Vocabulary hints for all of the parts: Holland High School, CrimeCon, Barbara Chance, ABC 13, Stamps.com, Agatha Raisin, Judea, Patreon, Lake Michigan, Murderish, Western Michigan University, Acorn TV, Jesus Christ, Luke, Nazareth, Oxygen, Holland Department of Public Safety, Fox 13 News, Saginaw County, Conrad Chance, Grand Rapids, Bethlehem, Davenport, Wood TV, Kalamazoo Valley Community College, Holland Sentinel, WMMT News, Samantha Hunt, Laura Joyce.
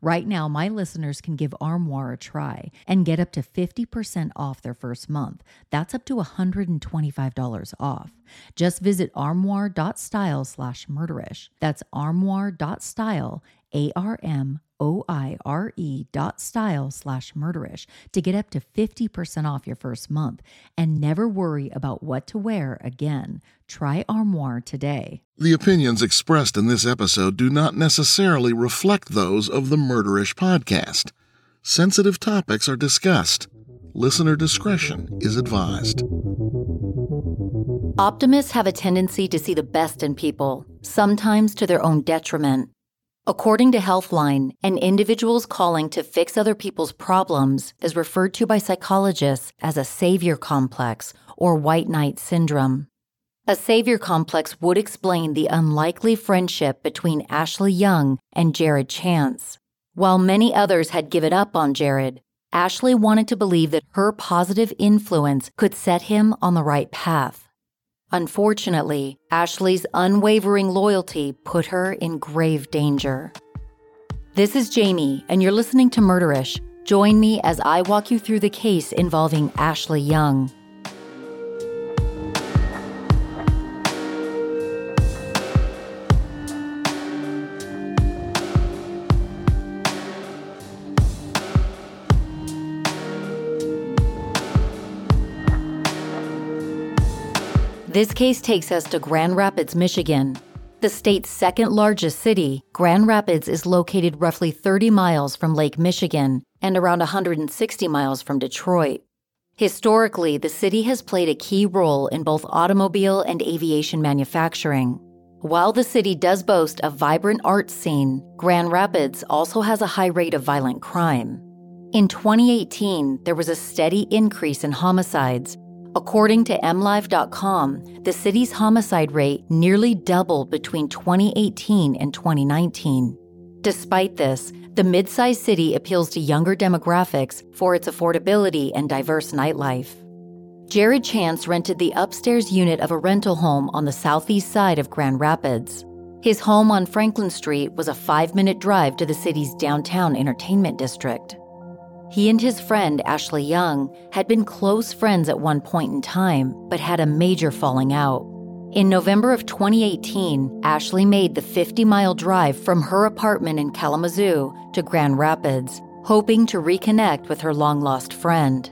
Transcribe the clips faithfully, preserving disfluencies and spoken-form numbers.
Right now, my listeners can give Armoire a try and get up to fifty percent off their first month. That's up to one hundred twenty-five dollars off. Just visit armoire.style slash murderish. That's armoire.style, A R M O I R E dot style slash murderish to get up to fifty percent off your first month and never worry about what to wear again. Try Armoire today. The opinions expressed in this episode do not necessarily reflect those of the Murderish podcast. Sensitive topics are discussed. Listener discretion is advised. Optimists have a tendency to see the best in people, sometimes to their own detriment. According to Healthline, an individual's calling to fix other people's problems is referred to by psychologists as a savior complex or white knight syndrome. A savior complex would explain the unlikely friendship between Ashley Young and Jared Chance. While many others had given up on Jared, Ashley wanted to believe that her positive influence could set him on the right path. Unfortunately, Ashley's unwavering loyalty put her in grave danger. This is Jamie, and you're listening to Murderish. Join me as I walk you through the case involving Ashley Young. This case takes us to Grand Rapids, Michigan. The state's second largest city, Grand Rapids is located roughly thirty miles from Lake Michigan and around one hundred sixty miles from Detroit. Historically, the city has played a key role in both automobile and aviation manufacturing. While the city does boast a vibrant arts scene, Grand Rapids also has a high rate of violent crime. In twenty eighteen, there was a steady increase in homicides. According to M Live dot com, the city's homicide rate nearly doubled between twenty eighteen and twenty nineteen. Despite this, the mid-sized city appeals to younger demographics for its affordability and diverse nightlife. Jared Chance rented the upstairs unit of a rental home on the southeast side of Grand Rapids. His home on Franklin Street was a five-minute drive to the city's downtown entertainment district. He and his friend, Ashley Young, had been close friends at one point in time, but had a major falling out. In November of twenty eighteen, Ashley made the fifty-mile drive from her apartment in Kalamazoo to Grand Rapids, hoping to reconnect with her long-lost friend.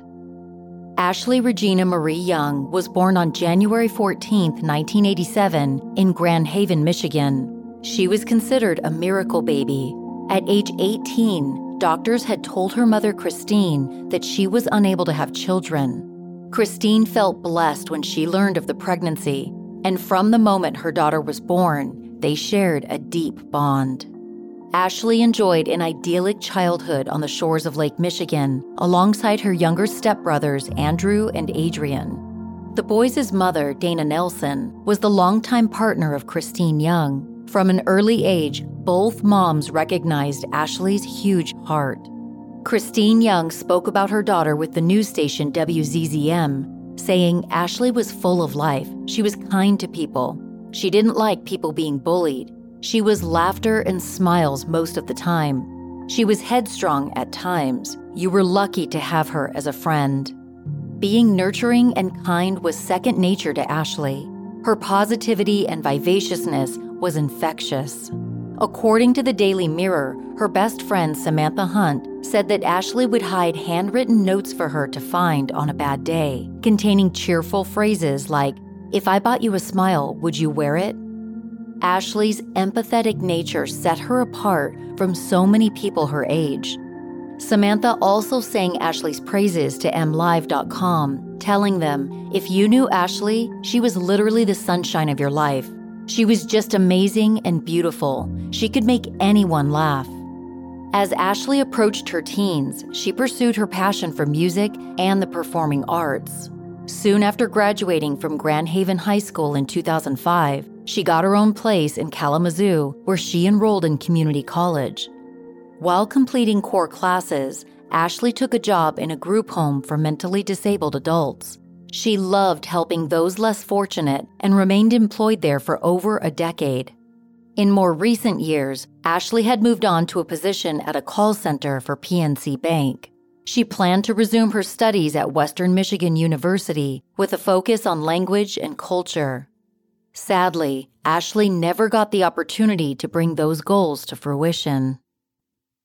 Ashley Regina Marie Young was born on January fourteenth, nineteen eighty-seven, in Grand Haven, Michigan. She was considered a miracle baby. At age eighteen, doctors had told her mother, Christine, that she was unable to have children. Christine felt blessed when she learned of the pregnancy, and from the moment her daughter was born, they shared a deep bond. Ashley enjoyed an idyllic childhood on the shores of Lake Michigan, alongside her younger stepbrothers, Andrew and Adrian. The boys' mother, Dana Nelson, was the longtime partner of Christine Young. From an early age, both moms recognized Ashley's huge heart. Christine Young spoke about her daughter with the news station W Z Z M, saying Ashley was full of life. She was kind to people. She didn't like people being bullied. She was laughter and smiles most of the time. She was headstrong at times. You were lucky to have her as a friend. Being nurturing and kind was second nature to Ashley. Her positivity and vivaciousness was infectious. According to the Daily Mirror, her best friend Samantha Hunt said that Ashley would hide handwritten notes for her to find on a bad day, containing cheerful phrases like, "If I bought you a smile, would you wear it?" Ashley's empathetic nature set her apart from so many people her age. Samantha also sang Ashley's praises to M Live dot com, telling them, "If you knew Ashley, she was literally the sunshine of your life. She was just amazing and beautiful. She could make anyone laugh." As Ashley approached her teens, she pursued her passion for music and the performing arts. Soon after graduating from Grand Haven High School in two thousand five, she got her own place in Kalamazoo, where she enrolled in community college. While completing core classes, Ashley took a job in a group home for mentally disabled adults. She loved helping those less fortunate and remained employed there for over a decade. In more recent years, Ashley had moved on to a position at a call center for P N C Bank. She planned to resume her studies at Western Michigan University with a focus on language and culture. Sadly, Ashley never got the opportunity to bring those goals to fruition.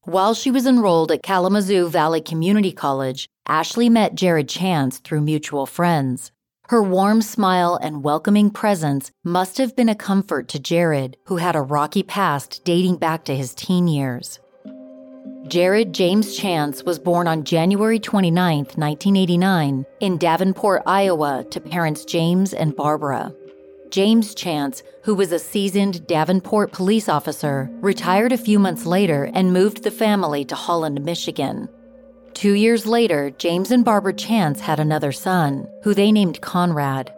While she was enrolled at Kalamazoo Valley Community College, Ashley met Jared Chance through mutual friends. Her warm smile and welcoming presence must have been a comfort to Jared, who had a rocky past dating back to his teen years. Jared James Chance was born on January twenty-ninth, nineteen eighty-nine, in Davenport, Iowa, to parents James and Barbara. James Chance, who was a seasoned Davenport police officer, retired a few months later and moved the family to Holland, Michigan. Two years later, James and Barbara Chance had another son, who they named Conrad.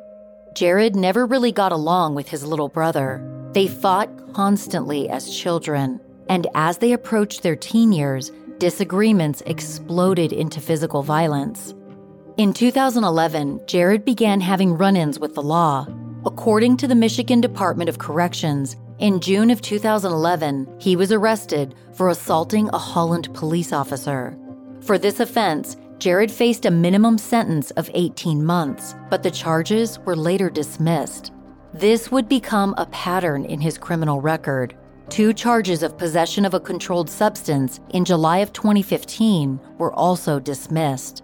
Jared never really got along with his little brother. They fought constantly as children, and as they approached their teen years, disagreements exploded into physical violence. In two thousand eleven, Jared began having run-ins with the law. According to the Michigan Department of Corrections, in June of two thousand eleven, he was arrested for assaulting a Holland police officer. For this offense, Jared faced a minimum sentence of eighteen months, but the charges were later dismissed. This would become a pattern in his criminal record. Two charges of possession of a controlled substance in July of twenty fifteen were also dismissed.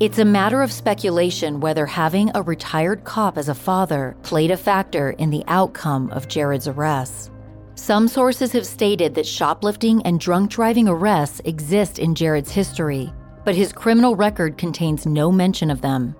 It's a matter of speculation whether having a retired cop as a father played a factor in the outcome of Jared's arrests. Some sources have stated that shoplifting and drunk driving arrests exist in Jared's history, but his criminal record contains no mention of them.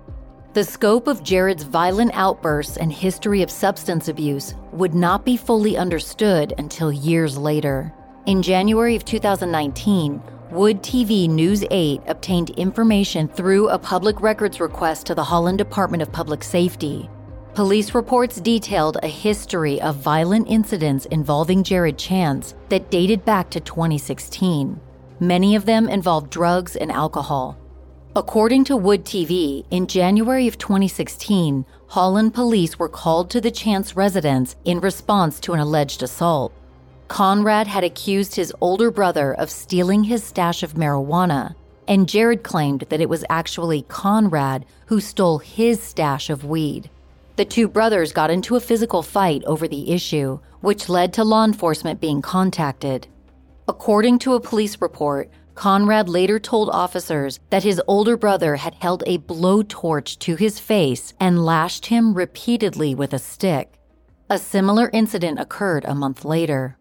The scope of Jared's violent outbursts and history of substance abuse would not be fully understood until years later. In January of two thousand nineteen, Wood T V News eight obtained information through a public records request to the Holland Department of Public Safety. Police reports detailed a history of violent incidents involving Jared Chance that dated back to twenty sixteen. Many of them involved drugs and alcohol. According to Wood T V, in January of twenty sixteen, Holland police were called to the Chance residence in response to an alleged assault. Conrad had accused his older brother of stealing his stash of marijuana, and Jared claimed that it was actually Conrad who stole his stash of weed. The two brothers got into a physical fight over the issue, which led to law enforcement being contacted. According to a police report, Conrad later told officers that his older brother had held a blowtorch to his face and lashed him repeatedly with a stick. A similar incident occurred a month later.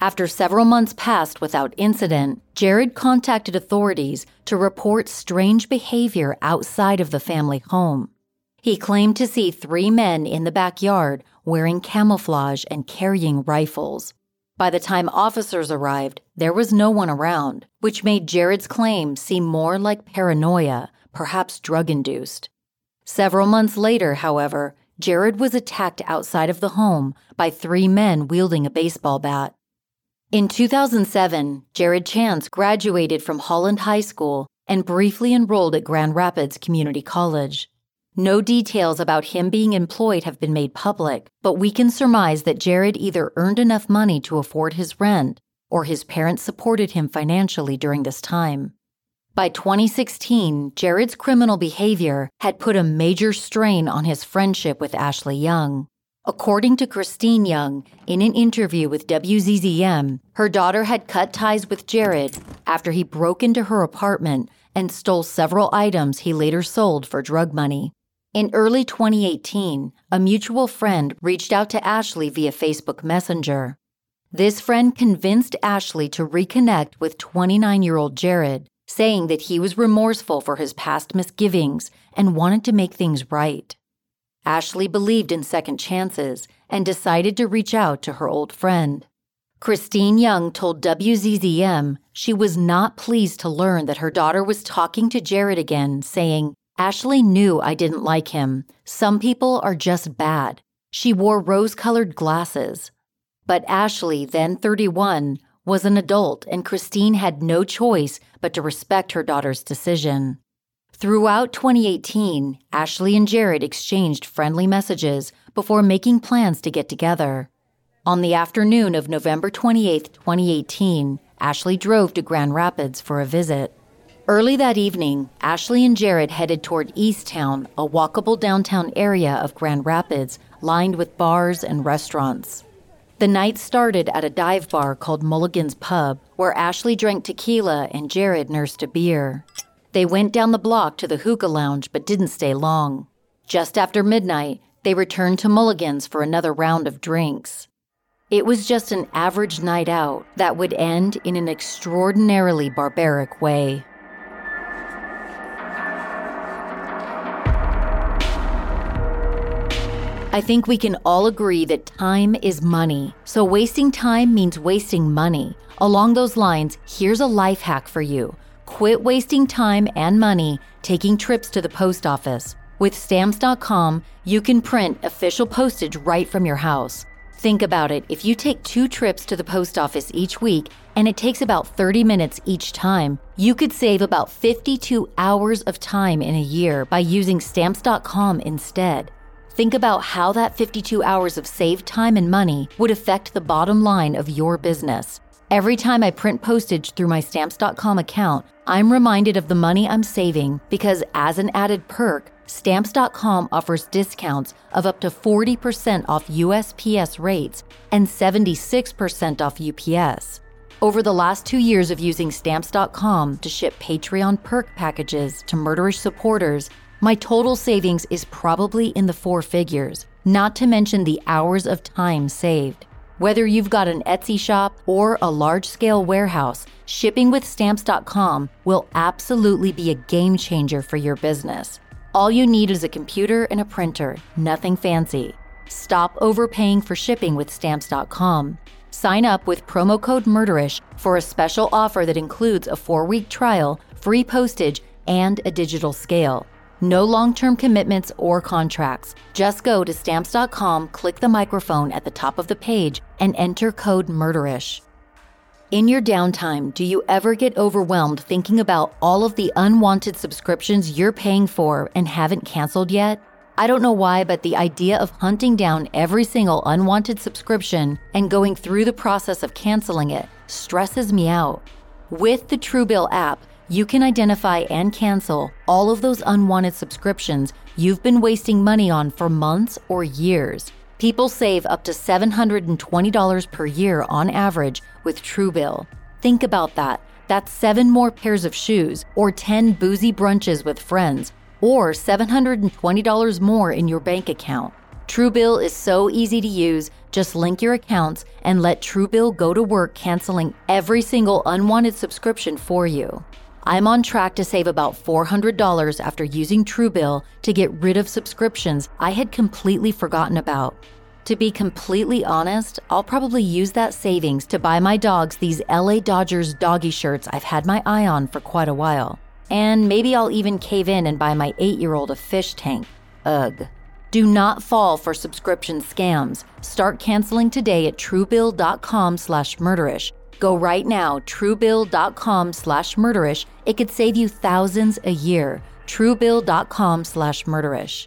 After several months passed without incident, Jared contacted authorities to report strange behavior outside of the family home. He claimed to see three men in the backyard wearing camouflage and carrying rifles. By the time officers arrived, there was no one around, which made Jared's claim seem more like paranoia, perhaps drug-induced. Several months later, however, Jared was attacked outside of the home by three men wielding a baseball bat. In two thousand seven, Jared Chance graduated from Holland High School and briefly enrolled at Grand Rapids Community College. No details about him being employed have been made public, but we can surmise that Jared either earned enough money to afford his rent or his parents supported him financially during this time. By twenty sixteen, Jared's criminal behavior had put a major strain on his friendship with Ashley Young. According to Christine Young, in an interview with W Z Z M, her daughter had cut ties with Jared after he broke into her apartment and stole several items he later sold for drug money. In early twenty eighteen, a mutual friend reached out to Ashley via Facebook Messenger. This friend convinced Ashley to reconnect with twenty-nine-year-old Jared, saying that he was remorseful for his past misgivings and wanted to make things right. Ashley believed in second chances and decided to reach out to her old friend. Christine Young told W Z Z M she was not pleased to learn that her daughter was talking to Jared again, saying, "Ashley knew I didn't like him. Some people are just bad." She wore rose-colored glasses. But Ashley, then thirty-one, was an adult, and Christine had no choice but to respect her daughter's decision. Throughout twenty eighteen, Ashley and Jared exchanged friendly messages before making plans to get together. On the afternoon of November twenty-eighth, twenty eighteen, Ashley drove to Grand Rapids for a visit. Early that evening, Ashley and Jared headed toward Easttown, a walkable downtown area of Grand Rapids lined with bars and restaurants. The night started at a dive bar called Mulligan's Pub, where Ashley drank tequila and Jared nursed a beer. They went down the block to the hookah lounge but didn't stay long. Just after midnight, they returned to Mulligan's for another round of drinks. It was just an average night out that would end in an extraordinarily barbaric way. I think we can all agree that time is money, so wasting time means wasting money. Along those lines, here's a life hack for you. Quit wasting time and money taking trips to the post office. With Stamps dot com, you can print official postage right from your house. Think about it. If you take two trips to the post office each week, and it takes about thirty minutes each time, you could save about fifty-two hours of time in a year by using Stamps dot com instead. Think about how that fifty-two hours of saved time and money would affect the bottom line of your business. Every time I print postage through my Stamps dot com account, I'm reminded of the money I'm saving because, as an added perk, Stamps dot com offers discounts of up to forty percent off U S P S rates and seventy-six percent off U P S. Over the last two years of using Stamps dot com to ship Patreon perk packages to Murderish supporters, my total savings is probably in the four figures, not to mention the hours of time saved. Whether you've got an Etsy shop or a large-scale warehouse, shipping with Stamps dot com will absolutely be a game changer for your business. All you need is a computer and a printer, nothing fancy. Stop overpaying for shipping with Stamps dot com. Sign up with promo code Murderish for a special offer that includes a four-week trial, free postage, and a digital scale. No long-term commitments or contracts. Just go to Stamps dot com, click the microphone at the top of the page, and enter code Murderish. In your downtime, do you ever get overwhelmed thinking about all of the unwanted subscriptions you're paying for and haven't canceled yet? I don't know why, but the idea of hunting down every single unwanted subscription and going through the process of canceling it stresses me out. With the Truebill app, you can identify and cancel all of those unwanted subscriptions you've been wasting money on for months or years. People save up to seven hundred twenty dollars per year on average with Truebill. Think about that. That's seven more pairs of shoes, or ten boozy brunches with friends, or seven hundred twenty dollars more in your bank account. Truebill is so easy to use. Just link your accounts and let Truebill go to work canceling every single unwanted subscription for you. I'm on track to save about four hundred dollars after using Truebill to get rid of subscriptions I had completely forgotten about. To be completely honest, I'll probably use that savings to buy my dogs these L A Dodgers doggy shirts I've had my eye on for quite a while. And maybe I'll even cave in and buy my eight-year-old a fish tank. Ugh. Do not fall for subscription scams. Start canceling today at truebill dot com slash murderish. Go right now, truebill dot com slash murderish. It could save you thousands a year. truebill dot com slash murderish.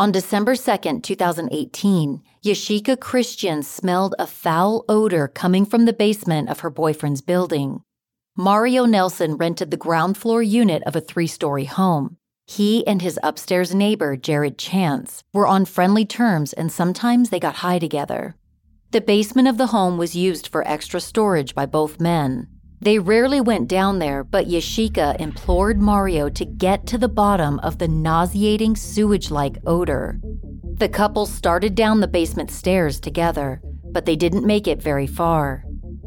On December second, twenty eighteen, Yashika Christian smelled a foul odor coming from the basement of her boyfriend's building. Mario Nelson rented the ground floor unit of a three-story home. He and his upstairs neighbor, Jared Chance, were on friendly terms, and sometimes they got high together. The basement of the home was used for extra storage by both men. They rarely went down there, but Yashika implored Mario to get to the bottom of the nauseating sewage-like odor. The couple started down the basement stairs together, but they didn't make it very far.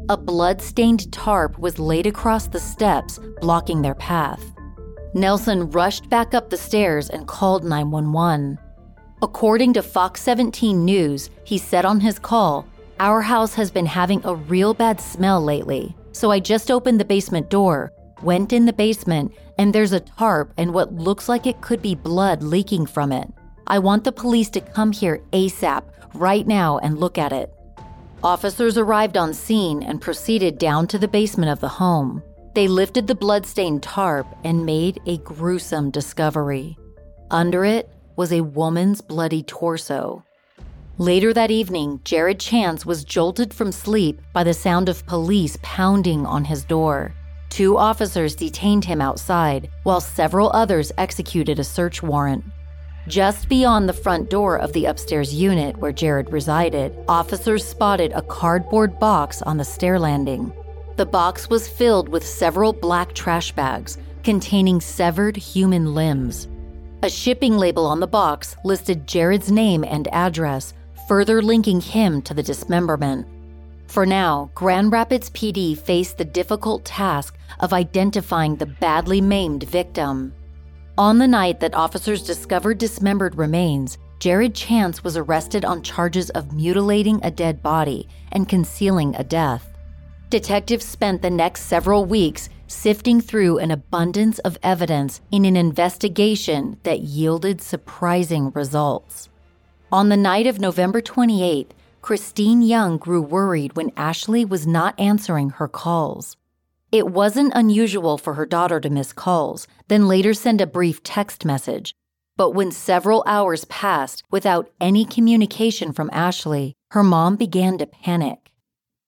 A blood-stained tarp was laid across the steps, blocking their path. Nelson rushed back up the stairs and called nine one one. According to Fox seventeen News, he said on his call, "Our house has been having a real bad smell lately. So I just opened the basement door, went in the basement, and there's a tarp and what looks like it could be blood leaking from it. I want the police to come here ASAP, right now, and look at it." Officers arrived on scene and proceeded down to the basement of the home. They lifted the blood-stained tarp and made a gruesome discovery. Under it was a woman's bloody torso. Later that evening, Jared Chance was jolted from sleep by the sound of police pounding on his door. Two officers detained him outside, while several others executed a search warrant. Just beyond the front door of the upstairs unit where Jared resided, officers spotted a cardboard box on the stair landing. The box was filled with several black trash bags containing severed human limbs. A shipping label on the box listed Jared's name and address, further linking him to the dismemberment. For now, Grand Rapids P D faced the difficult task of identifying the badly maimed victim. On the night that officers discovered dismembered remains, Jared Chance was arrested on charges of mutilating a dead body and concealing a death. Detectives spent the next several weeks sifting through an abundance of evidence in an investigation that yielded surprising results. On the night of November twenty-eighth, Christine Young grew worried when Ashley was not answering her calls. It wasn't unusual for her daughter to miss calls, then later send a brief text message. But when several hours passed without any communication from Ashley, her mom began to panic.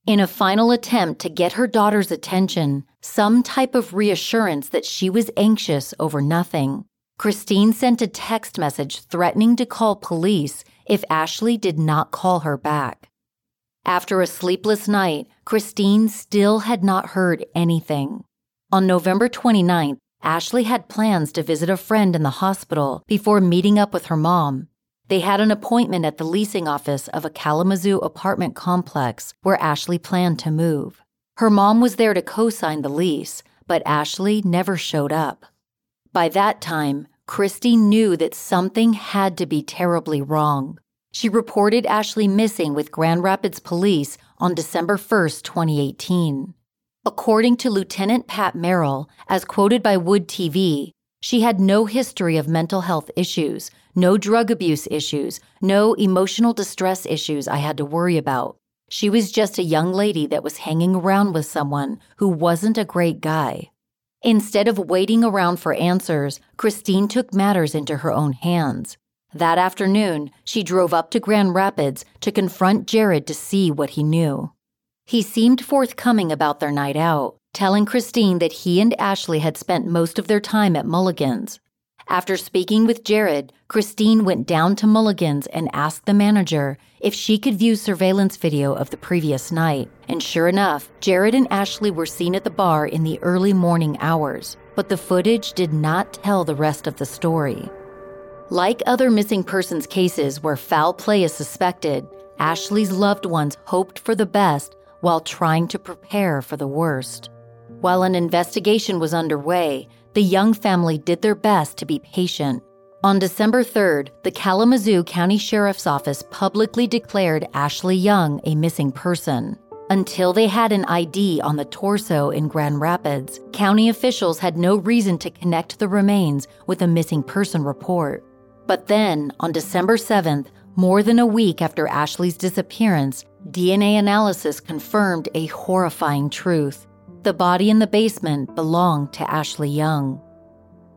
In a final attempt to get her daughter's attention, some type of reassurance that she was anxious over nothing, Christine sent a text message threatening to call police if Ashley did not call her back. After a sleepless night, Christine still had not heard anything. On November twenty-ninth, Ashley had plans to visit a friend in the hospital before meeting up with her mom. They had an appointment at the leasing office of a Kalamazoo apartment complex where Ashley planned to move. Her mom was there to co-sign the lease, but Ashley never showed up. By that time, Christy knew that something had to be terribly wrong. She reported Ashley missing with Grand Rapids police on December first, twenty eighteen. According to Lieutenant Pat Merrill, as quoted by Wood T V, she had no history of mental health issues, no drug abuse issues, no emotional distress issues I had to worry about. She was just a young lady that was hanging around with someone who wasn't a great guy. Instead of waiting around for answers, Christine took matters into her own hands. That afternoon, she drove up to Grand Rapids to confront Jared to see what he knew. He seemed forthcoming about their night out, telling Christine that he and Ashley had spent most of their time at Mulligan's. After speaking with Jared, Christine went down to Mulligan's and asked the manager if she could view surveillance video of the previous night. And sure enough, Jared and Ashley were seen at the bar in the early morning hours, but the footage did not tell the rest of the story. Like other missing persons cases where foul play is suspected, Ashley's loved ones hoped for the best while trying to prepare for the worst. While an investigation was underway, the Young family did their best to be patient. On December third, the Kalamazoo County Sheriff's Office publicly declared Ashley Young a missing person. Until they had an I D on the torso in Grand Rapids, county officials had no reason to connect the remains with a missing person report. But then, on December seventh, more than a week after Ashley's disappearance, D N A analysis confirmed a horrifying truth. The body in the basement belonged to Ashley Young.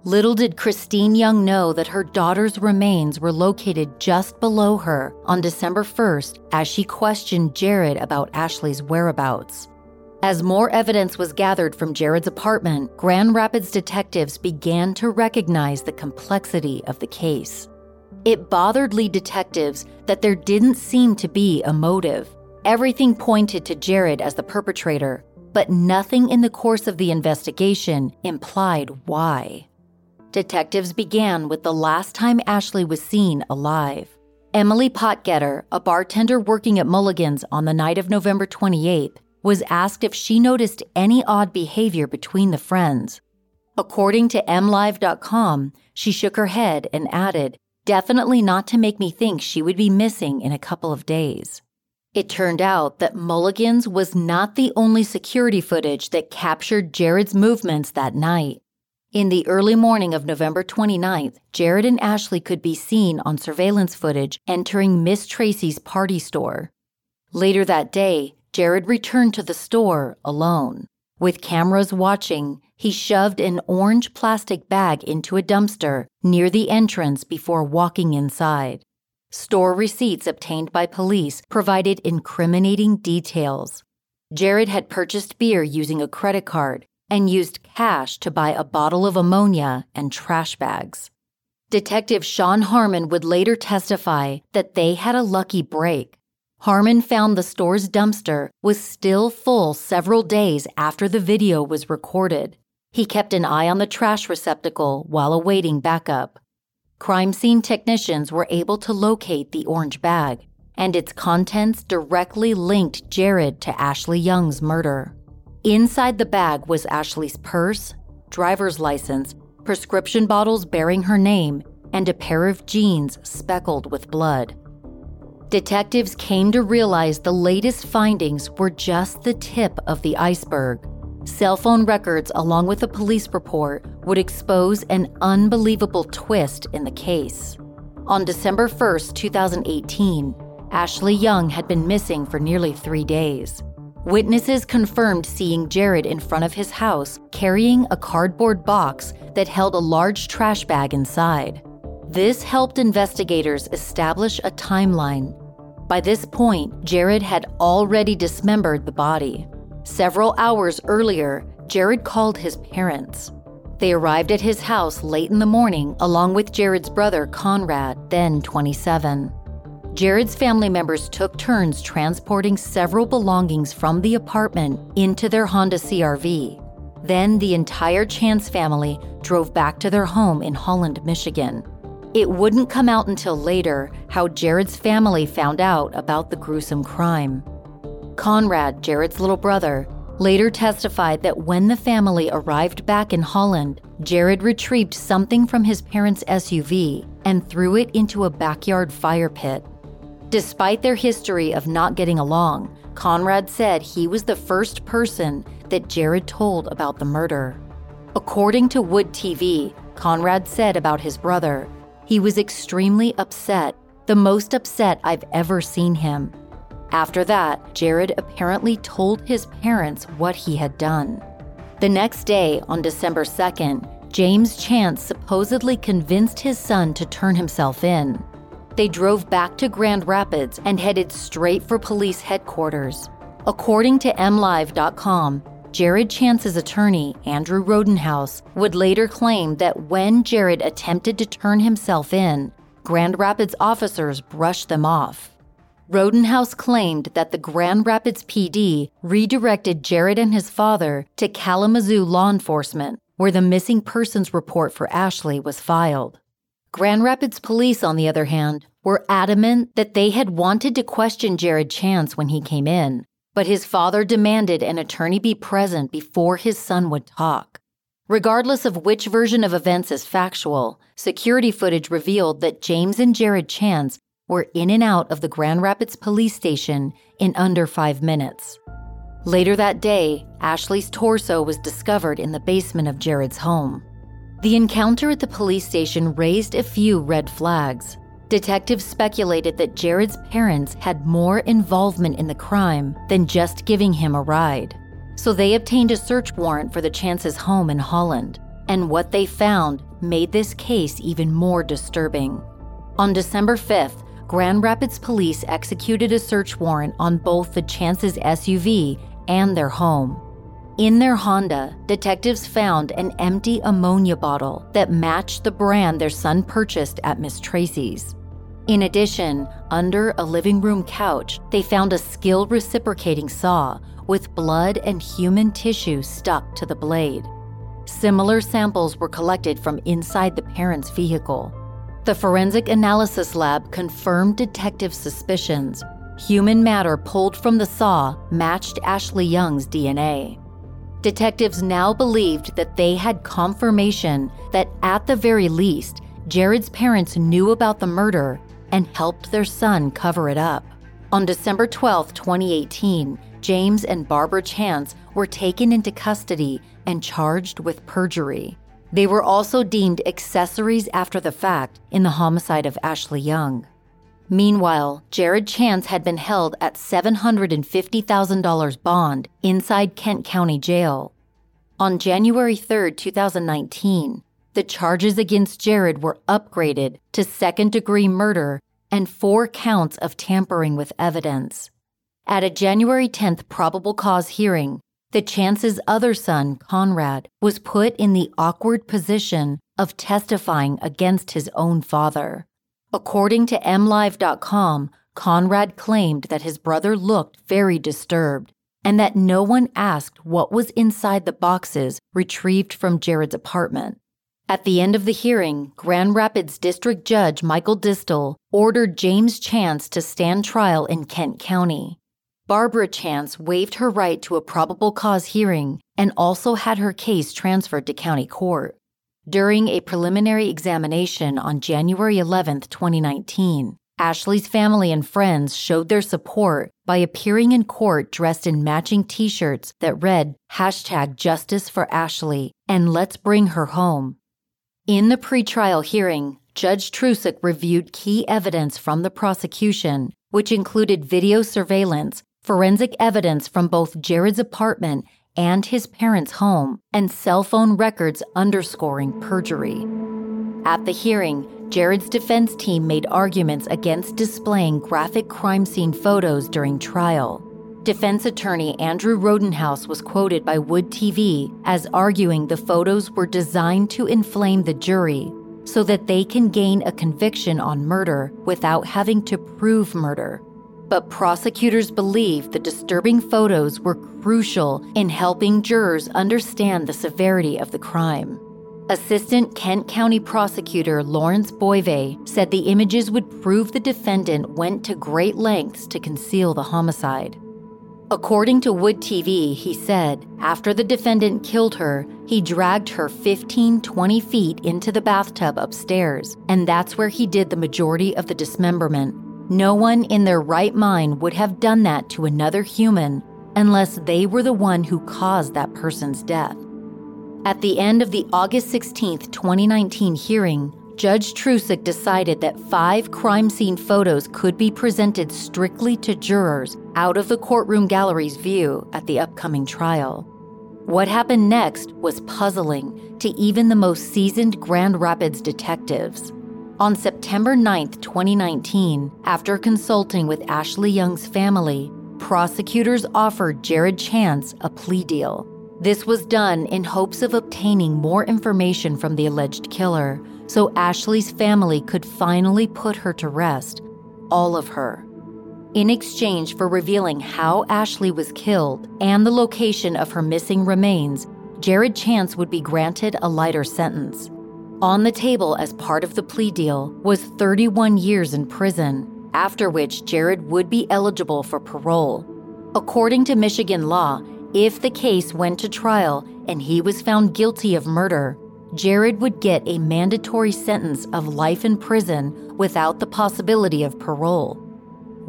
Little did Christine Young know that her daughter's remains were located just below her on December first as she questioned Jared about Ashley's whereabouts. As more evidence was gathered from Jared's apartment, Grand Rapids detectives began to recognize the complexity of the case. It bothered lead detectives that there didn't seem to be a motive. Everything pointed to Jared as the perpetrator, but nothing in the course of the investigation implied why. Detectives began with the last time Ashley was seen alive. Emily Potgetter, a bartender working at Mulligan's on the night of November twenty-eighth, was asked if she noticed any odd behavior between the friends. According to M Live dot com, she shook her head and added, "Definitely not to make me think she would be missing in a couple of days." It turned out that Mulligan's was not the only security footage that captured Jared's movements that night. In the early morning of November twenty-ninth, Jared and Ashley could be seen on surveillance footage entering Miss Tracy's party store. Later that day, Jared returned to the store alone. With cameras watching, he shoved an orange plastic bag into a dumpster near the entrance before walking inside. Store receipts obtained by police provided incriminating details. Jared had purchased beer using a credit card and used cash to buy a bottle of ammonia and trash bags. Detective Sean Harmon would later testify that they had a lucky break. Harmon found the store's dumpster was still full several days after the video was recorded. He kept an eye on the trash receptacle while awaiting backup. Crime scene technicians were able to locate the orange bag, and its contents directly linked Jared to Ashley Young's murder. Inside the bag was Ashley's purse, driver's license, prescription bottles bearing her name, and a pair of jeans speckled with blood. Detectives came to realize the latest findings were just the tip of the iceberg. Cell phone records, along with a police report, would expose an unbelievable twist in the case. On December first, twenty eighteen, Ashley Young had been missing for nearly three days. Witnesses confirmed seeing Jared in front of his house carrying a cardboard box that held a large trash bag inside. This helped investigators establish a timeline. By this point, Jared had already dismembered the body. Several hours earlier, Jared called his parents. They arrived at his house late in the morning along with Jared's brother Conrad, then twenty-seven. Jared's family members took turns transporting several belongings from the apartment into their Honda C R V. Then the entire Chance family drove back to their home in Holland, Michigan. It wouldn't come out until later how Jared's family found out about the gruesome crime. Conrad, Jared's little brother, later testified that when the family arrived back in Holland, Jared retrieved something from his parents' S U V and threw it into a backyard fire pit. Despite their history of not getting along, Conrad said he was the first person that Jared told about the murder. According to Wood T V, Conrad said about his brother, "He was extremely upset, the most upset I've ever seen him." After that, Jared apparently told his parents what he had done. The next day, on December second, James Chance supposedly convinced his son to turn himself in. They drove back to Grand Rapids and headed straight for police headquarters. According to M Live dot com, Jared Chance's attorney, Andrew Rodenhouse, would later claim that when Jared attempted to turn himself in, Grand Rapids officers brushed them off. Rodenhouse claimed that the Grand Rapids P D redirected Jared and his father to Kalamazoo law enforcement, where the missing persons report for Ashley was filed. Grand Rapids police, on the other hand, were adamant that they had wanted to question Jared Chance when he came in, but his father demanded an attorney be present before his son would talk. Regardless of which version of events is factual, security footage revealed that James and Jared Chance were in and out of the Grand Rapids police station in under five minutes. Later that day, Ashley's torso was discovered in the basement of Jared's home. The encounter at the police station raised a few red flags. Detectives speculated that Jared's parents had more involvement in the crime than just giving him a ride. So they obtained a search warrant for the Chance's home in Holland, and what they found made this case even more disturbing. On December fifth, Grand Rapids police executed a search warrant on both the Chance's S U V and their home. In their Honda, detectives found an empty ammonia bottle that matched the brand their son purchased at Miss Tracy's. In addition, under a living room couch, they found a skill reciprocating saw with blood and human tissue stuck to the blade. Similar samples were collected from inside the parents' vehicle. The forensic analysis lab confirmed detective suspicions. Human matter pulled from the saw matched Ashley Young's D N A. Detectives now believed that they had confirmation that, at the very least, Jared's parents knew about the murder and helped their son cover it up. On December twelfth, twenty eighteen, James and Barbara Chance were taken into custody and charged with perjury. They were also deemed accessories after the fact in the homicide of Ashley Young. Meanwhile, Jared Chance had been held at seven hundred fifty thousand dollars bond inside Kent County Jail. On January third, two thousand nineteen, the charges against Jared were upgraded to second-degree murder and four counts of tampering with evidence. At a January tenth probable cause hearing, the Chance's other son, Conrad, was put in the awkward position of testifying against his own father. According to M Live dot com, Conrad claimed that his brother looked very disturbed and that no one asked what was inside the boxes retrieved from Jared's apartment. At the end of the hearing, Grand Rapids District Judge Michael Distel ordered James Chance to stand trial in Kent County. Barbara Chance waived her right to a probable cause hearing and also had her case transferred to county court. During a preliminary examination on January eleventh, twenty nineteen, Ashley's family and friends showed their support by appearing in court dressed in matching t-shirts that read hashtag Justice for Ashley and Let's Bring Her Home. In the pretrial hearing, Judge Trusick reviewed key evidence from the prosecution, which included video surveillance, forensic evidence from both Jared's apartment and his parents' home, and cell phone records underscoring perjury. At the hearing, Jared's defense team made arguments against displaying graphic crime scene photos during trial. Defense attorney Andrew Rodenhouse was quoted by Wood T V as arguing the photos were designed to inflame the jury so that they can gain a conviction on murder without having to prove murder. But prosecutors believe the disturbing photos were crucial in helping jurors understand the severity of the crime. Assistant Kent County Prosecutor Lawrence Boive said the images would prove the defendant went to great lengths to conceal the homicide. According to Wood T V, he said, after the defendant killed her, he dragged her fifteen, twenty feet into the bathtub upstairs, and that's where he did the majority of the dismemberment. No one in their right mind would have done that to another human unless they were the one who caused that person's death. At the end of the August sixteenth, twenty nineteen hearing, Judge Trusick decided that five crime scene photos could be presented strictly to jurors out of the courtroom gallery's view at the upcoming trial. What happened next was puzzling to even the most seasoned Grand Rapids detectives. On September ninth, twenty nineteen, after consulting with Ashley Young's family, prosecutors offered Jared Chance a plea deal. This was done in hopes of obtaining more information from the alleged killer, so Ashley's family could finally put her to rest, all of her. In exchange for revealing how Ashley was killed and the location of her missing remains, Jared Chance would be granted a lighter sentence. On the table as part of the plea deal was thirty-one years in prison, after which Jared would be eligible for parole. According to Michigan law, if the case went to trial and he was found guilty of murder, Jared would get a mandatory sentence of life in prison without the possibility of parole.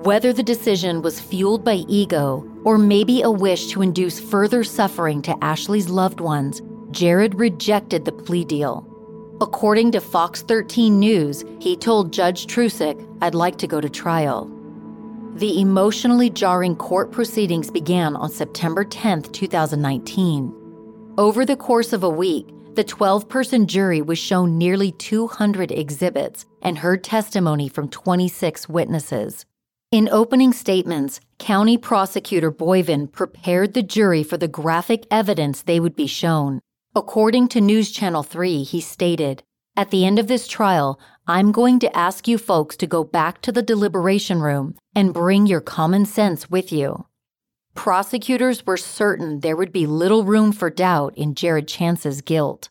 Whether the decision was fueled by ego or maybe a wish to induce further suffering to Ashley's loved ones, Jared rejected the plea deal. According to Fox thirteen News, he told Judge Trusick, "I'd like to go to trial." The emotionally jarring court proceedings began on September tenth, twenty nineteen. Over the course of a week, the twelve-person jury was shown nearly two hundred exhibits and heard testimony from twenty-six witnesses. In opening statements, County Prosecutor Boyvin prepared the jury for the graphic evidence they would be shown. According to News Channel three, he stated, "At the end of this trial, I'm going to ask you folks to go back to the deliberation room and bring your common sense with you." Prosecutors were certain there would be little room for doubt in Jared Chance's guilt.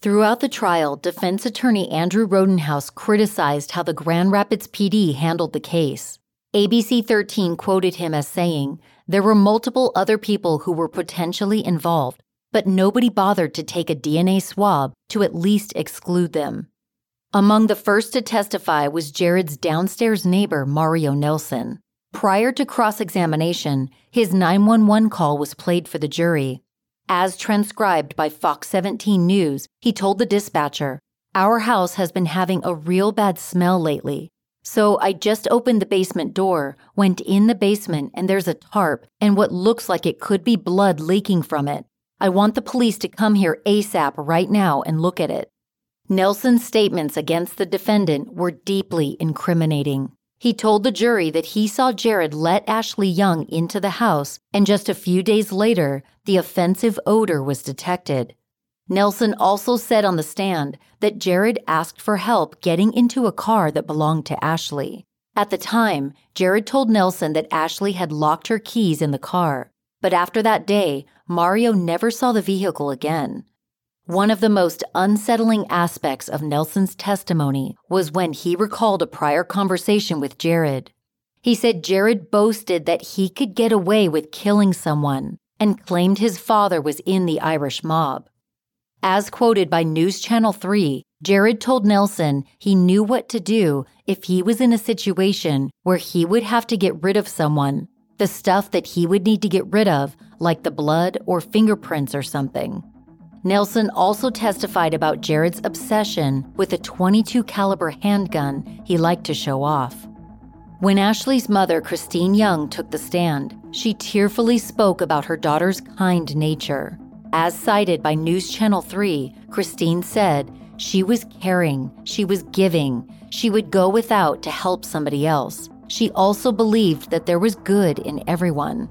Throughout the trial, defense attorney Andrew Rodenhouse criticized how the Grand Rapids P D handled the case. A B C thirteen quoted him as saying, "There were multiple other people who were potentially involved, but nobody bothered to take a D N A swab to at least exclude them." Among the first to testify was Jared's downstairs neighbor, Mario Nelson. Prior to cross-examination, his nine one one call was played for the jury. As transcribed by Fox seventeen News, he told the dispatcher, "Our house has been having a real bad smell lately. So I just opened the basement door, went in the basement, and there's a tarp and what looks like it could be blood leaking from it. I want the police to come here ASAP right now and look at it." Nelson's statements against the defendant were deeply incriminating. He told the jury that he saw Jared let Ashley Young into the house, and just a few days later, the offensive odor was detected. Nelson also said on the stand that Jared asked for help getting into a car that belonged to Ashley. At the time, Jared told Nelson that Ashley had locked her keys in the car, but after that day, Mario never saw the vehicle again. One of the most unsettling aspects of Nelson's testimony was when he recalled a prior conversation with Jared. He said Jared boasted that he could get away with killing someone and claimed his father was in the Irish mob. As quoted by News Channel three, Jared told Nelson he knew what to do if he was in a situation where he would have to get rid of someone, the stuff that he would need to get rid of, like the blood or fingerprints or something. Nelson also testified about Jared's obsession with a twenty-two caliber handgun he liked to show off. When Ashley's mother, Christine Young, took the stand, she tearfully spoke about her daughter's kind nature. As cited by News Channel three, Christine said, "She was caring, she was giving, she would go without to help somebody else. She also believed that there was good in everyone."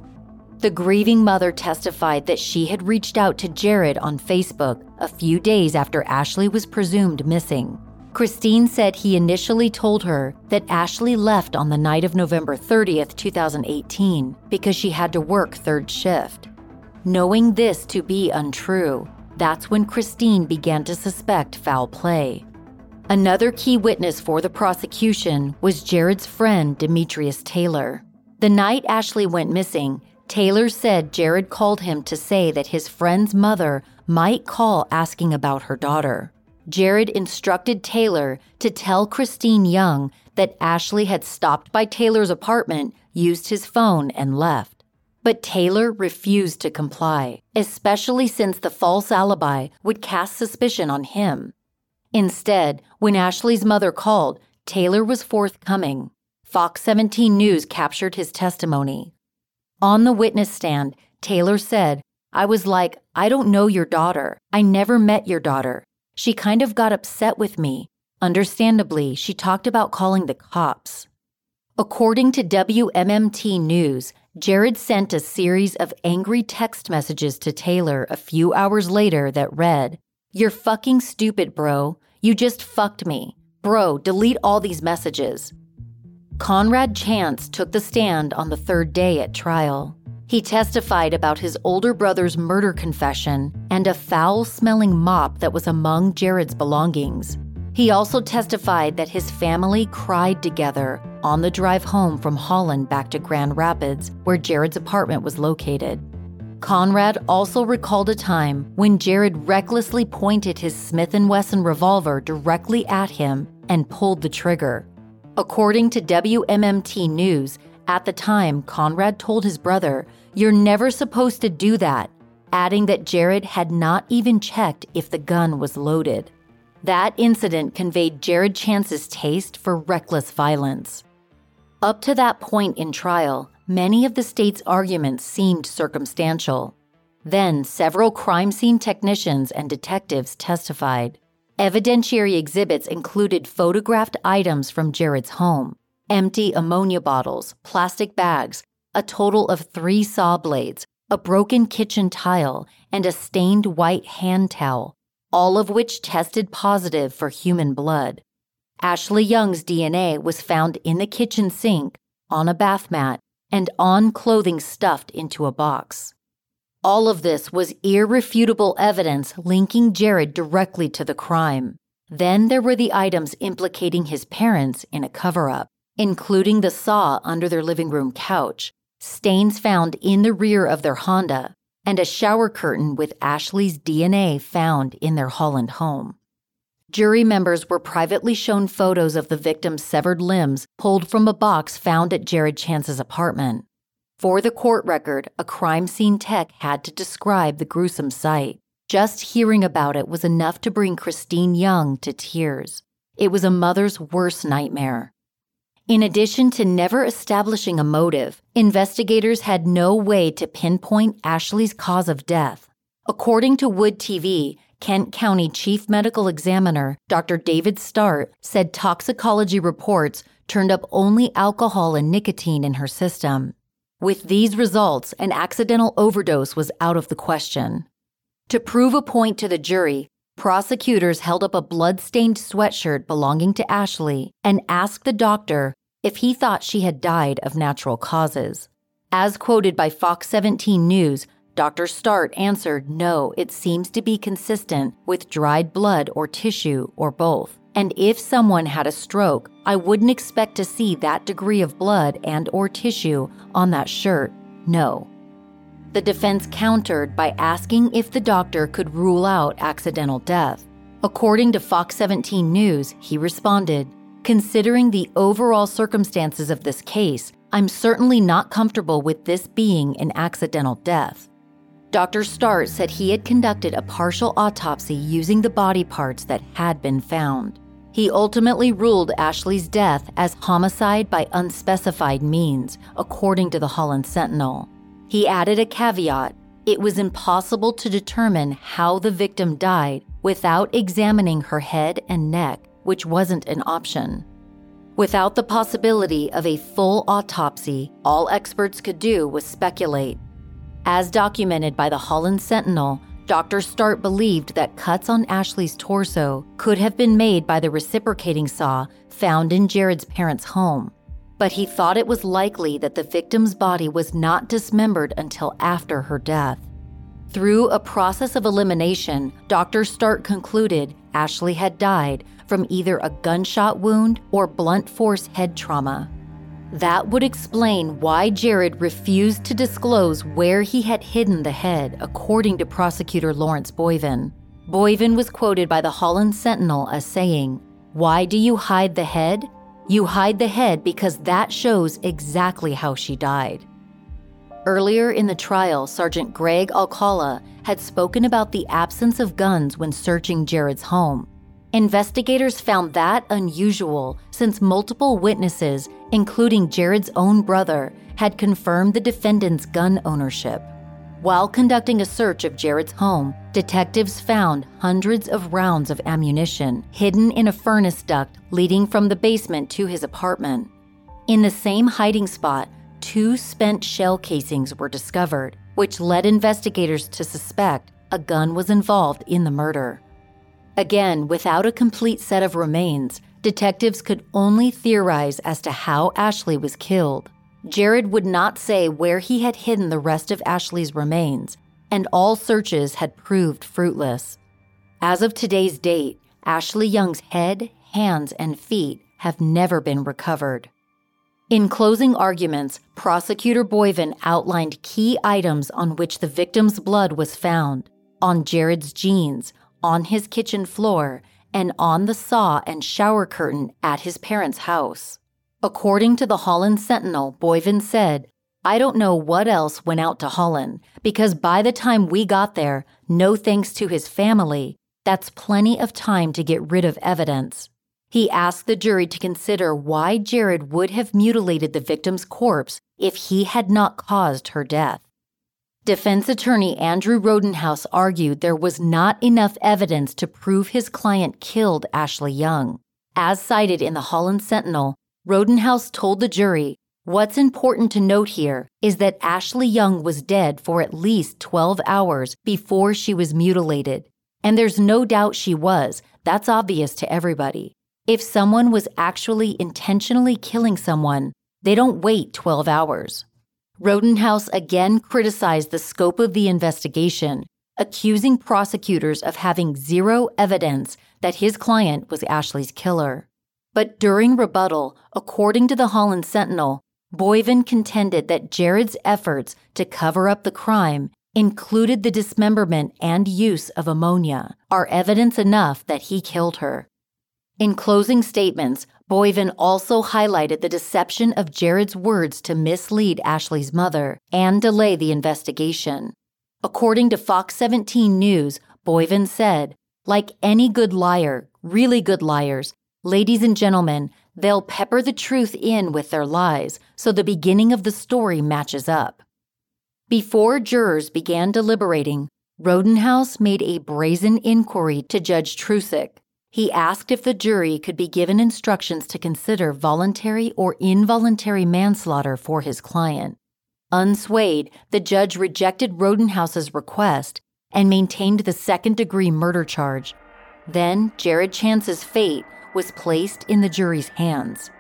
The grieving mother testified that she had reached out to Jared on Facebook a few days after Ashley was presumed missing. Christine said he initially told her that Ashley left on the night of November thirtieth, twenty eighteen, because she had to work third shift. Knowing this to be untrue, that's when Christine began to suspect foul play. Another key witness for the prosecution was Jared's friend, Demetrius Taylor. The night Ashley went missing, Taylor said Jared called him to say that his friend's mother might call asking about her daughter. Jared instructed Taylor to tell Christine Young that Ashley had stopped by Taylor's apartment, used his phone, and left. But Taylor refused to comply, especially since the false alibi would cast suspicion on him. Instead, when Ashley's mother called, Taylor was forthcoming. Fox seventeen News captured his testimony. On the witness stand, Taylor said, "I was like, I don't know your daughter. I never met your daughter. She kind of got upset with me. Understandably, she talked about calling the cops." According to W M M T News, Jared sent a series of angry text messages to Taylor a few hours later that read, "You're fucking stupid, bro. You just fucked me. Bro, delete all these messages." Conrad Chance took the stand on the third day at trial. He testified about his older brother's murder confession and a foul-smelling mop that was among Jared's belongings. He also testified that his family cried together on the drive home from Holland back to Grand Rapids, where Jared's apartment was located. Conrad also recalled a time when Jared recklessly pointed his Smith and Wesson revolver directly at him and pulled the trigger. According to W M M T News, at the time, Conrad told his brother, "You're never supposed to do that," adding that Jared had not even checked if the gun was loaded. That incident conveyed Jared Chance's taste for reckless violence. Up to that point in trial, many of the state's arguments seemed circumstantial. Then, several crime scene technicians and detectives testified. Evidentiary exhibits included photographed items from Jared's home, empty ammonia bottles, plastic bags, a total of three saw blades, a broken kitchen tile, and a stained white hand towel, all of which tested positive for human blood. Ashley Young's D N A was found in the kitchen sink, on a bath mat, and on clothing stuffed into a box. All of this was irrefutable evidence linking Jared directly to the crime. Then there were the items implicating his parents in a cover-up, including the saw under their living room couch, stains found in the rear of their Honda, and a shower curtain with Ashley's D N A found in their Holland home. Jury members were privately shown photos of the victim's severed limbs pulled from a box found at Jared Chance's apartment. For the court record, a crime scene tech had to describe the gruesome sight. Just hearing about it was enough to bring Christine Young to tears. It was a mother's worst nightmare. In addition to never establishing a motive, investigators had no way to pinpoint Ashley's cause of death. According to Wood T V, Kent County Chief Medical Examiner Doctor David Start said toxicology reports turned up only alcohol and nicotine in her system. With these results, an accidental overdose was out of the question. To prove a point to the jury, prosecutors held up a blood-stained sweatshirt belonging to Ashley and asked the doctor if he thought she had died of natural causes. As quoted by Fox seventeen News, Doctor Start answered, "No, it seems to be consistent with dried blood or tissue or both. And if someone had a stroke, I wouldn't expect to see that degree of blood and or tissue on that shirt. No." The defense countered by asking if the doctor could rule out accidental death. According to Fox seventeen News, he responded, "Considering the overall circumstances of this case, I'm certainly not comfortable with this being an accidental death." Doctor Start said he had conducted a partial autopsy using the body parts that had been found. He ultimately ruled Ashley's death as homicide by unspecified means, according to the Holland Sentinel. He added a caveat: it was impossible to determine how the victim died without examining her head and neck, which wasn't an option. Without the possibility of a full autopsy, all experts could do was speculate. As documented by the Holland Sentinel, Doctor Start believed that cuts on Ashley's torso could have been made by the reciprocating saw found in Jared's parents' home, but he thought it was likely that the victim's body was not dismembered until after her death. Through a process of elimination, Doctor Start concluded Ashley had died from either a gunshot wound or blunt force head trauma. That would explain why Jared refused to disclose where he had hidden the head, according to prosecutor Lawrence Boyven. Boyven was quoted by the Holland Sentinel as saying, "Why do you hide the head? You hide the head because that shows exactly how she died." Earlier in the trial, Sergeant Greg Alcala had spoken about the absence of guns when searching Jared's home. Investigators found that unusual since multiple witnesses, including Jared's own brother, had confirmed the defendant's gun ownership. While conducting a search of Jared's home, detectives found hundreds of rounds of ammunition hidden in a furnace duct leading from the basement to his apartment. In the same hiding spot, two spent shell casings were discovered, which led investigators to suspect a gun was involved in the murder. Again, without a complete set of remains, detectives could only theorize as to how Ashley was killed. Jared would not say where he had hidden the rest of Ashley's remains, and all searches had proved fruitless. As of today's date, Ashley Young's head, hands, and feet have never been recovered. In closing arguments, Prosecutor Boyven outlined key items on which the victim's blood was found, on Jared's jeans, on his kitchen floor, and on the saw and shower curtain at his parents' house. According to the Holland Sentinel, Boyven said, "I don't know what else went out to Holland, because by the time we got there, no thanks to his family, that's plenty of time to get rid of evidence." He asked the jury to consider why Jared would have mutilated the victim's corpse if he had not caused her death. Defense attorney Andrew Rodenhouse argued there was not enough evidence to prove his client killed Ashley Young. As cited in the Holland Sentinel, Rodenhouse told the jury, "What's important to note here is that Ashley Young was dead for at least twelve hours before she was mutilated. And there's no doubt she was. That's obvious to everybody. If someone was actually intentionally killing someone, they don't wait twelve hours. Rodenhouse again criticized the scope of the investigation, accusing prosecutors of having zero evidence that his client was Ashley's killer. But during rebuttal, according to the Holland Sentinel, Boyven contended that Jared's efforts to cover up the crime included the dismemberment and use of ammonia, are evidence enough that he killed her. In closing statements, Boyven also highlighted the deception of Jared's words to mislead Ashley's mother and delay the investigation. According to Fox seventeen News, Boyven said, "Like any good liar, really good liars, ladies and gentlemen, they'll pepper the truth in with their lies so the beginning of the story matches up." Before jurors began deliberating, Rodenhouse made a brazen inquiry to Judge Trusick. He asked if the jury could be given instructions to consider voluntary or involuntary manslaughter for his client. Unswayed, the judge rejected Rodenhouse's request and maintained the second-degree murder charge. Then, Jared Chance's fate was placed in the jury's hands.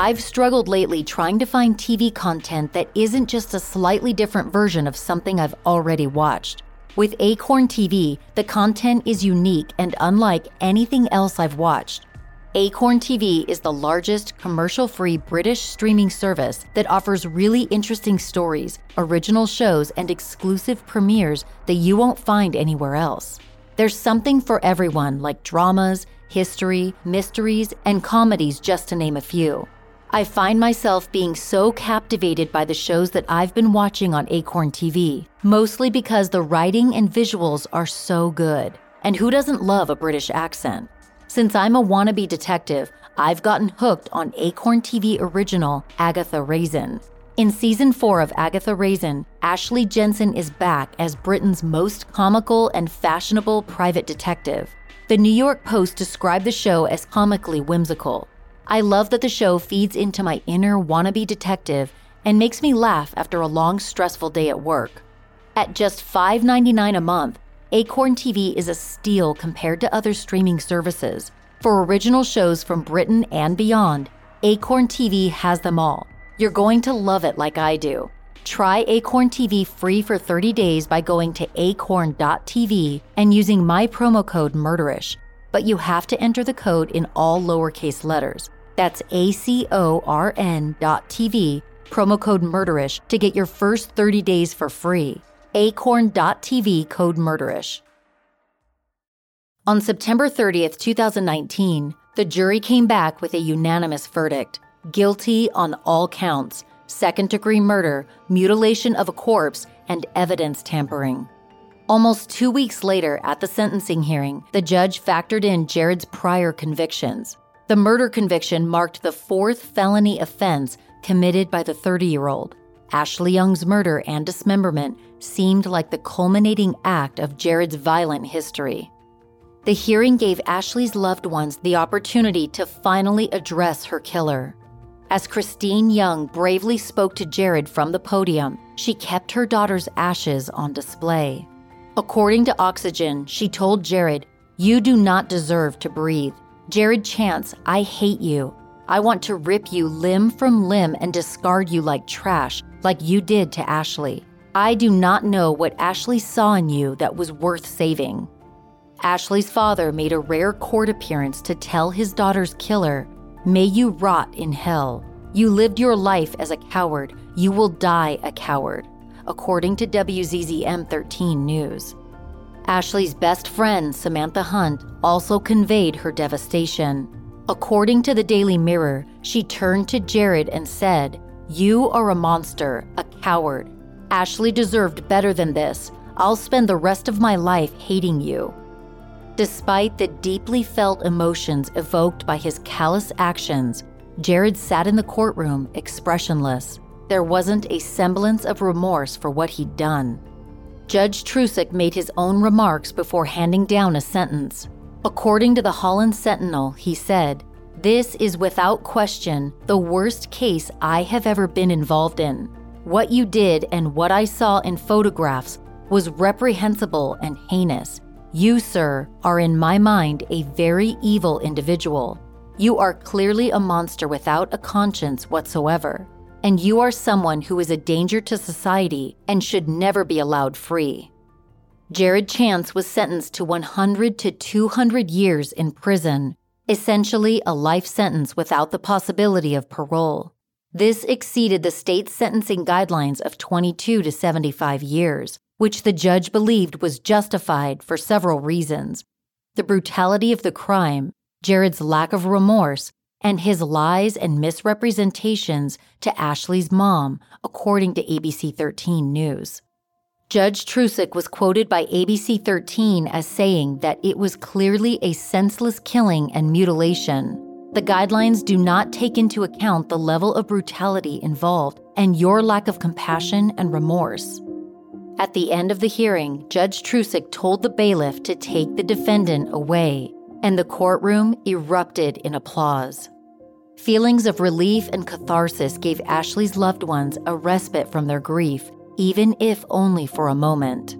I've struggled lately trying to find T V content that isn't just a slightly different version of something I've already watched. With Acorn T V, the content is unique and unlike anything else I've watched. Acorn T V is the largest commercial-free British streaming service that offers really interesting stories, original shows, and exclusive premieres that you won't find anywhere else. There's something for everyone, like dramas, history, mysteries, and comedies, just to name a few. I find myself being so captivated by the shows that I've been watching on Acorn T V, mostly because the writing and visuals are so good. And who doesn't love a British accent? Since I'm a wannabe detective, I've gotten hooked on Acorn T V original Agatha Raisin. In season four of Agatha Raisin, Ashley Jensen is back as Britain's most comical and fashionable private detective. The New York Post described the show as comically whimsical. I love that the show feeds into my inner wannabe detective and makes me laugh after a long, stressful day at work. At just five dollars and ninety-nine cents a month, Acorn T V is a steal compared to other streaming services. For original shows from Britain and beyond, Acorn T V has them all. You're going to love it like I do. Try Acorn T V free for thirty days by going to acorn dot t v and using my promo code Murderish, but you have to enter the code in all lowercase letters. That's A C O R N dot T V, promo code Murderish, to get your first thirty days for free. Acorn dot t v, code Murderish. On September thirtieth, twenty nineteen, the jury came back with a unanimous verdict. Guilty on all counts: second-degree murder, mutilation of a corpse, and evidence tampering. Almost two weeks later, at the sentencing hearing, the judge factored in Jared's prior convictions. The murder conviction marked the fourth felony offense committed by the thirty-year-old. Ashley Young's murder and dismemberment seemed like the culminating act of Jared's violent history. The hearing gave Ashley's loved ones the opportunity to finally address her killer. As Christine Young bravely spoke to Jared from the podium, she kept her daughter's ashes on display. According to Oxygen, she told Jared, You do not deserve to breathe. Jared Chance, I hate you. I want to rip you limb from limb and discard you like trash, like you did to Ashley. I do not know what Ashley saw in you that was worth saving. Ashley's father made a rare court appearance to tell his daughter's killer, "May you rot in hell. You lived your life as a coward. You will die a coward," according to W Z Z M thirteen News. Ashley's best friend, Samantha Hunt, also conveyed her devastation. According to the Daily Mirror, she turned to Jared and said, "You are a monster, a coward. Ashley deserved better than this. I'll spend the rest of my life hating you." Despite the deeply felt emotions evoked by his callous actions, Jared sat in the courtroom expressionless. There wasn't a semblance of remorse for what he'd done. Judge Trusick made his own remarks before handing down a sentence. According to the Holland Sentinel, he said, "This is without question the worst case I have ever been involved in. What you did and what I saw in photographs was reprehensible and heinous. You, sir, are in my mind a very evil individual. You are clearly a monster without a conscience whatsoever. And you are someone who is a danger to society and should never be allowed free." Jared Chance was sentenced to one hundred to two hundred years in prison, essentially a life sentence without the possibility of parole. This exceeded the state's sentencing guidelines of twenty-two to seventy-five years, which the judge believed was justified for several reasons: the brutality of the crime, Jared's lack of remorse, and his lies and misrepresentations to Ashley's mom, according to A B C thirteen News. Judge Trusick was quoted by A B C thirteen as saying that it was clearly a senseless killing and mutilation. "The guidelines do not take into account the level of brutality involved and your lack of compassion and remorse." At the end of the hearing, Judge Trusick told the bailiff to take the defendant away, and the courtroom erupted in applause. Feelings of relief and catharsis gave Ashley's loved ones a respite from their grief, even if only for a moment.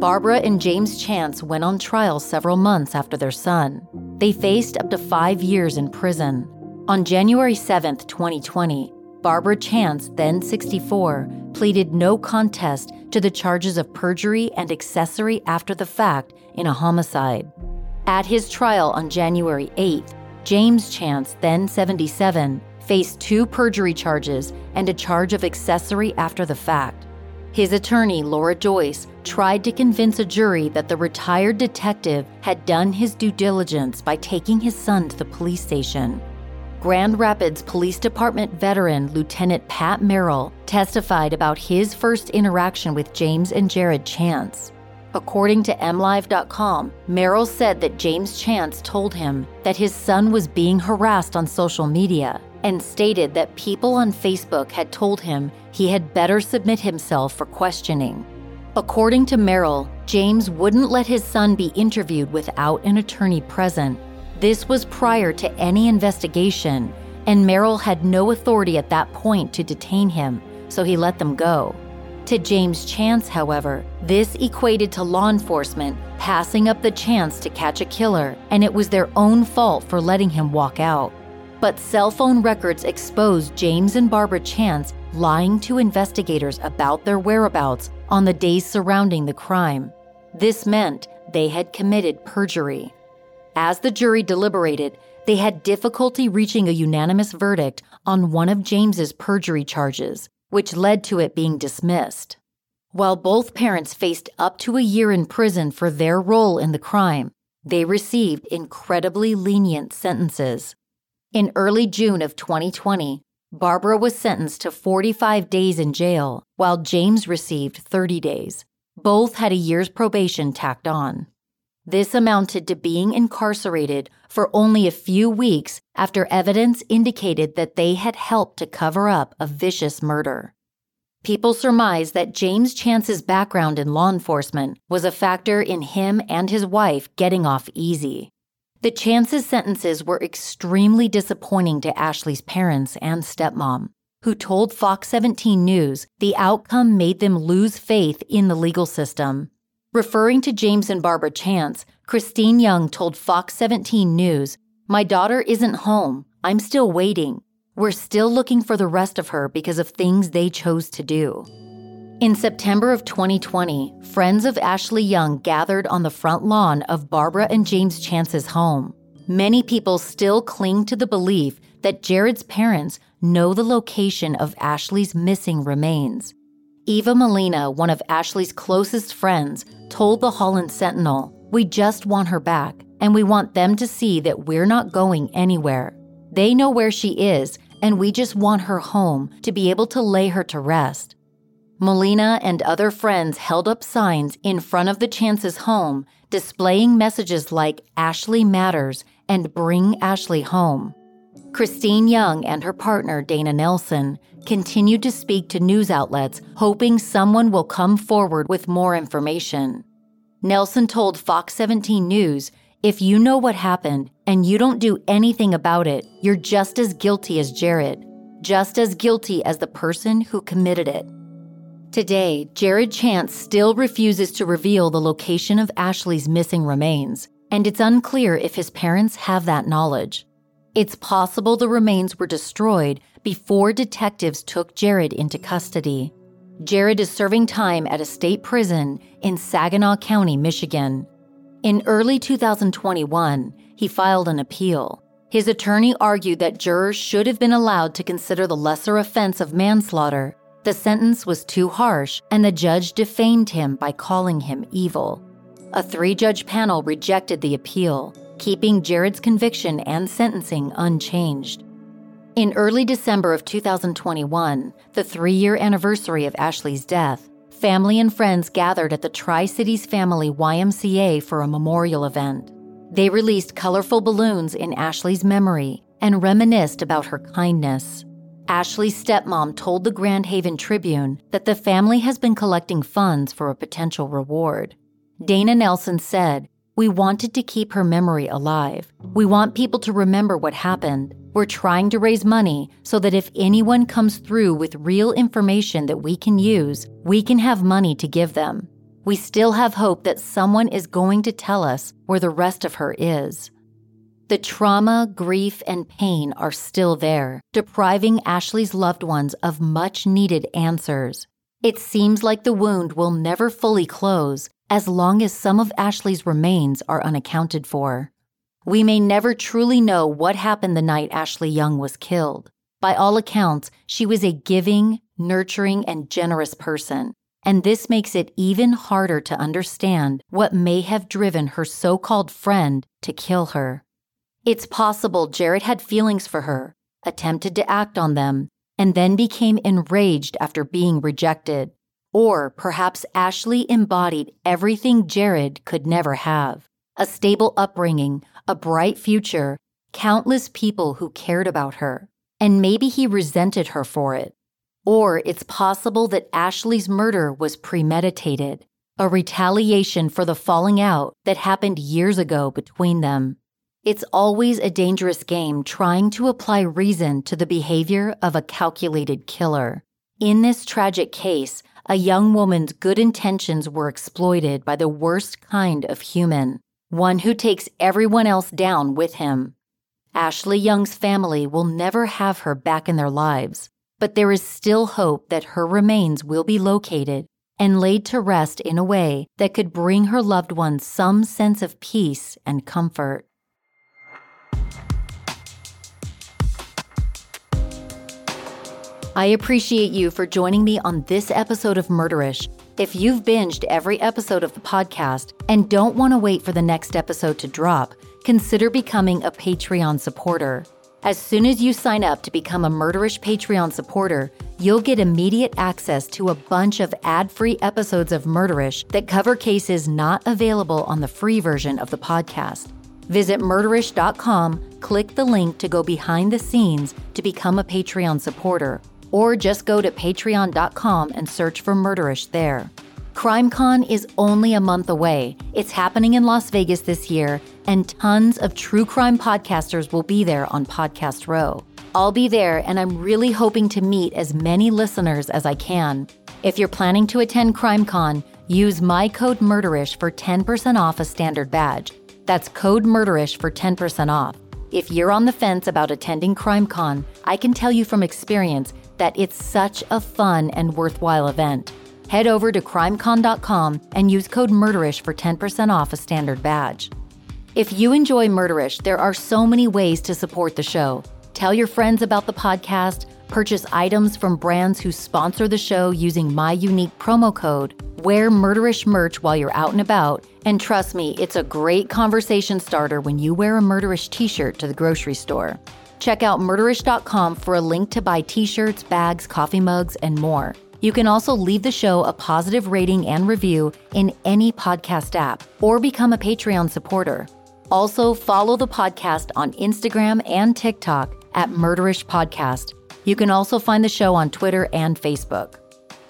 Barbara and James Chance went on trial several months after their son. They faced up to five years in prison. On January seventh, twenty twenty, Barbara Chance, then sixty-four, pleaded no contest to the charges of perjury and accessory after the fact in a homicide. At his trial on January eighth, James Chance, then seventy-seven, faced two perjury charges and a charge of accessory after the fact. His attorney, Laura Joyce, tried to convince a jury that the retired detective had done his due diligence by taking his son to the police station. Grand Rapids Police Department veteran Lieutenant Pat Merrill testified about his first interaction with James and Jared Chance. According to M Live dot com, Merrill said that James Chance told him that his son was being harassed on social media and stated that people on Facebook had told him he had better submit himself for questioning. According to Merrill, James wouldn't let his son be interviewed without an attorney present. This was prior to any investigation, and Merrill had no authority at that point to detain him, so he let them go. To James Chance, however, this equated to law enforcement passing up the chance to catch a killer, and it was their own fault for letting him walk out. But cell phone records exposed James and Barbara Chance lying to investigators about their whereabouts on the days surrounding the crime. This meant they had committed perjury. As the jury deliberated, they had difficulty reaching a unanimous verdict on one of James's perjury charges, which led to it being dismissed. While both parents faced up to a year in prison for their role in the crime, they received incredibly lenient sentences. In early June of twenty twenty, Barbara was sentenced to forty-five days in jail, while James received thirty days. Both had a year's probation tacked on. This amounted to being incarcerated for only a few weeks after evidence indicated that they had helped to cover up a vicious murder. People surmise that James Chance's background in law enforcement was a factor in him and his wife getting off easy. The Chance's sentences were extremely disappointing to Ashley's parents and stepmom, who told Fox seventeen News the outcome made them lose faith in the legal system. Referring to James and Barbara Chance, Christine Young told Fox seventeen News, "My daughter isn't home. I'm still waiting. We're still looking for the rest of her because of things they chose to do." In September of twenty twenty, friends of Ashley Young gathered on the front lawn of Barbara and James Chance's home. Many people still cling to the belief that Jared's parents know the location of Ashley's missing remains. Eva Molina, one of Ashley's closest friends, told the Holland Sentinel, "We just want her back, and we want them to see that we're not going anywhere. They know where she is, and we just want her home to be able to lay her to rest." Molina and other friends held up signs in front of the Chance's home displaying messages like "Ashley Matters" and "Bring Ashley Home." Christine Young and her partner, Dana Nelson, continued to speak to news outlets, hoping someone will come forward with more information. Nelson told Fox seventeen News, "If you know what happened and you don't do anything about it, you're just as guilty as Jared, just as guilty as the person who committed it." Today, Jared Chance still refuses to reveal the location of Ashley's missing remains, and it's unclear if his parents have that knowledge. It's possible the remains were destroyed before detectives took Jared into custody. Jared is serving time at a state prison in Saginaw County, Michigan. In early two thousand twenty-one, he filed an appeal. His attorney argued that jurors should have been allowed to consider the lesser offense of manslaughter. The sentence was too harsh, and the judge defamed him by calling him evil. A three-judge panel rejected the appeal, keeping Jared's conviction and sentencing unchanged. In early December of two thousand twenty-one, the three-year anniversary of Ashley's death, family and friends gathered at the Tri-Cities Family Y M C A for a memorial event. They released colorful balloons in Ashley's memory and reminisced about her kindness. Ashley's stepmom told the Grand Haven Tribune that the family has been collecting funds for a potential reward. Dana Nelson said, "We wanted to keep her memory alive. We want people to remember what happened. We're trying to raise money so that if anyone comes through with real information that we can use, we can have money to give them. We still have hope that someone is going to tell us where the rest of her is." The trauma, grief, and pain are still there, depriving Ashley's loved ones of much-needed answers. It seems like the wound will never fully close, as long as some of Ashley's remains are unaccounted for. We may never truly know what happened the night Ashley Young was killed. By all accounts, she was a giving, nurturing, and generous person, and this makes it even harder to understand what may have driven her so-called friend to kill her. It's possible Jared had feelings for her, attempted to act on them, and then became enraged after being rejected. Or perhaps Ashley embodied everything Jared could never have: a stable upbringing, a bright future, countless people who cared about her. And maybe he resented her for it. Or it's possible that Ashley's murder was premeditated, a retaliation for the falling out that happened years ago between them. It's always a dangerous game trying to apply reason to the behavior of a calculated killer. In this tragic case, a young woman's good intentions were exploited by the worst kind of human, one who takes everyone else down with him. Ashley Young's family will never have her back in their lives, but there is still hope that her remains will be located and laid to rest in a way that could bring her loved ones some sense of peace and comfort. I appreciate you for joining me on this episode of Murderish. If you've binged every episode of the podcast and don't want to wait for the next episode to drop, consider becoming a Patreon supporter. As soon as you sign up to become a Murderish Patreon supporter, you'll get immediate access to a bunch of ad-free episodes of Murderish that cover cases not available on the free version of the podcast. Visit Murderish dot com, click the link to go behind the scenes to become a Patreon supporter, or just go to patreon dot com and search for Murderish there. CrimeCon is only a month away. It's happening in Las Vegas this year, and tons of true crime podcasters will be there on Podcast Row. I'll be there, and I'm really hoping to meet as many listeners as I can. If you're planning to attend CrimeCon, Use my code Murderish for ten percent off a standard badge. That's code Murderish for ten percent off. If you're on the fence about attending CrimeCon, I can tell you from experience that it's such a fun and worthwhile event. Head over to crime con dot com and use code Murderish for ten percent off a standard badge. If you enjoy Murderish, there are so many ways to support the show. Tell your friends about the podcast, purchase items from brands who sponsor the show using my unique promo code, wear Murderish merch while you're out and about, and trust me, it's a great conversation starter when you wear a Murderish t-shirt to the grocery store. Check out murderish dot com for a link to buy t-shirts, bags, coffee mugs, and more. You can also leave the show a positive rating and review in any podcast app or become a Patreon supporter. Also, follow the podcast on Instagram and TikTok at Murderish Podcast. You can also find the show on Twitter and Facebook.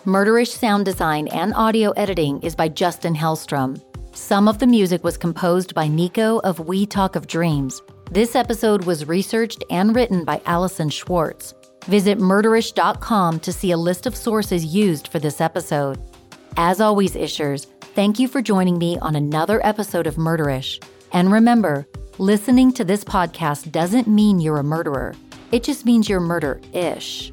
Murderish sound design and audio editing is by Justin Hellstrom. Some of the music was composed by Nico of We Talk of Dreams. This episode was researched and written by Allison Schwartz. Visit murderish dot com to see a list of sources used for this episode. As always, Ishers, thank you for joining me on another episode of Murderish. And remember, listening to this podcast doesn't mean you're a murderer. It just means you're murder-ish.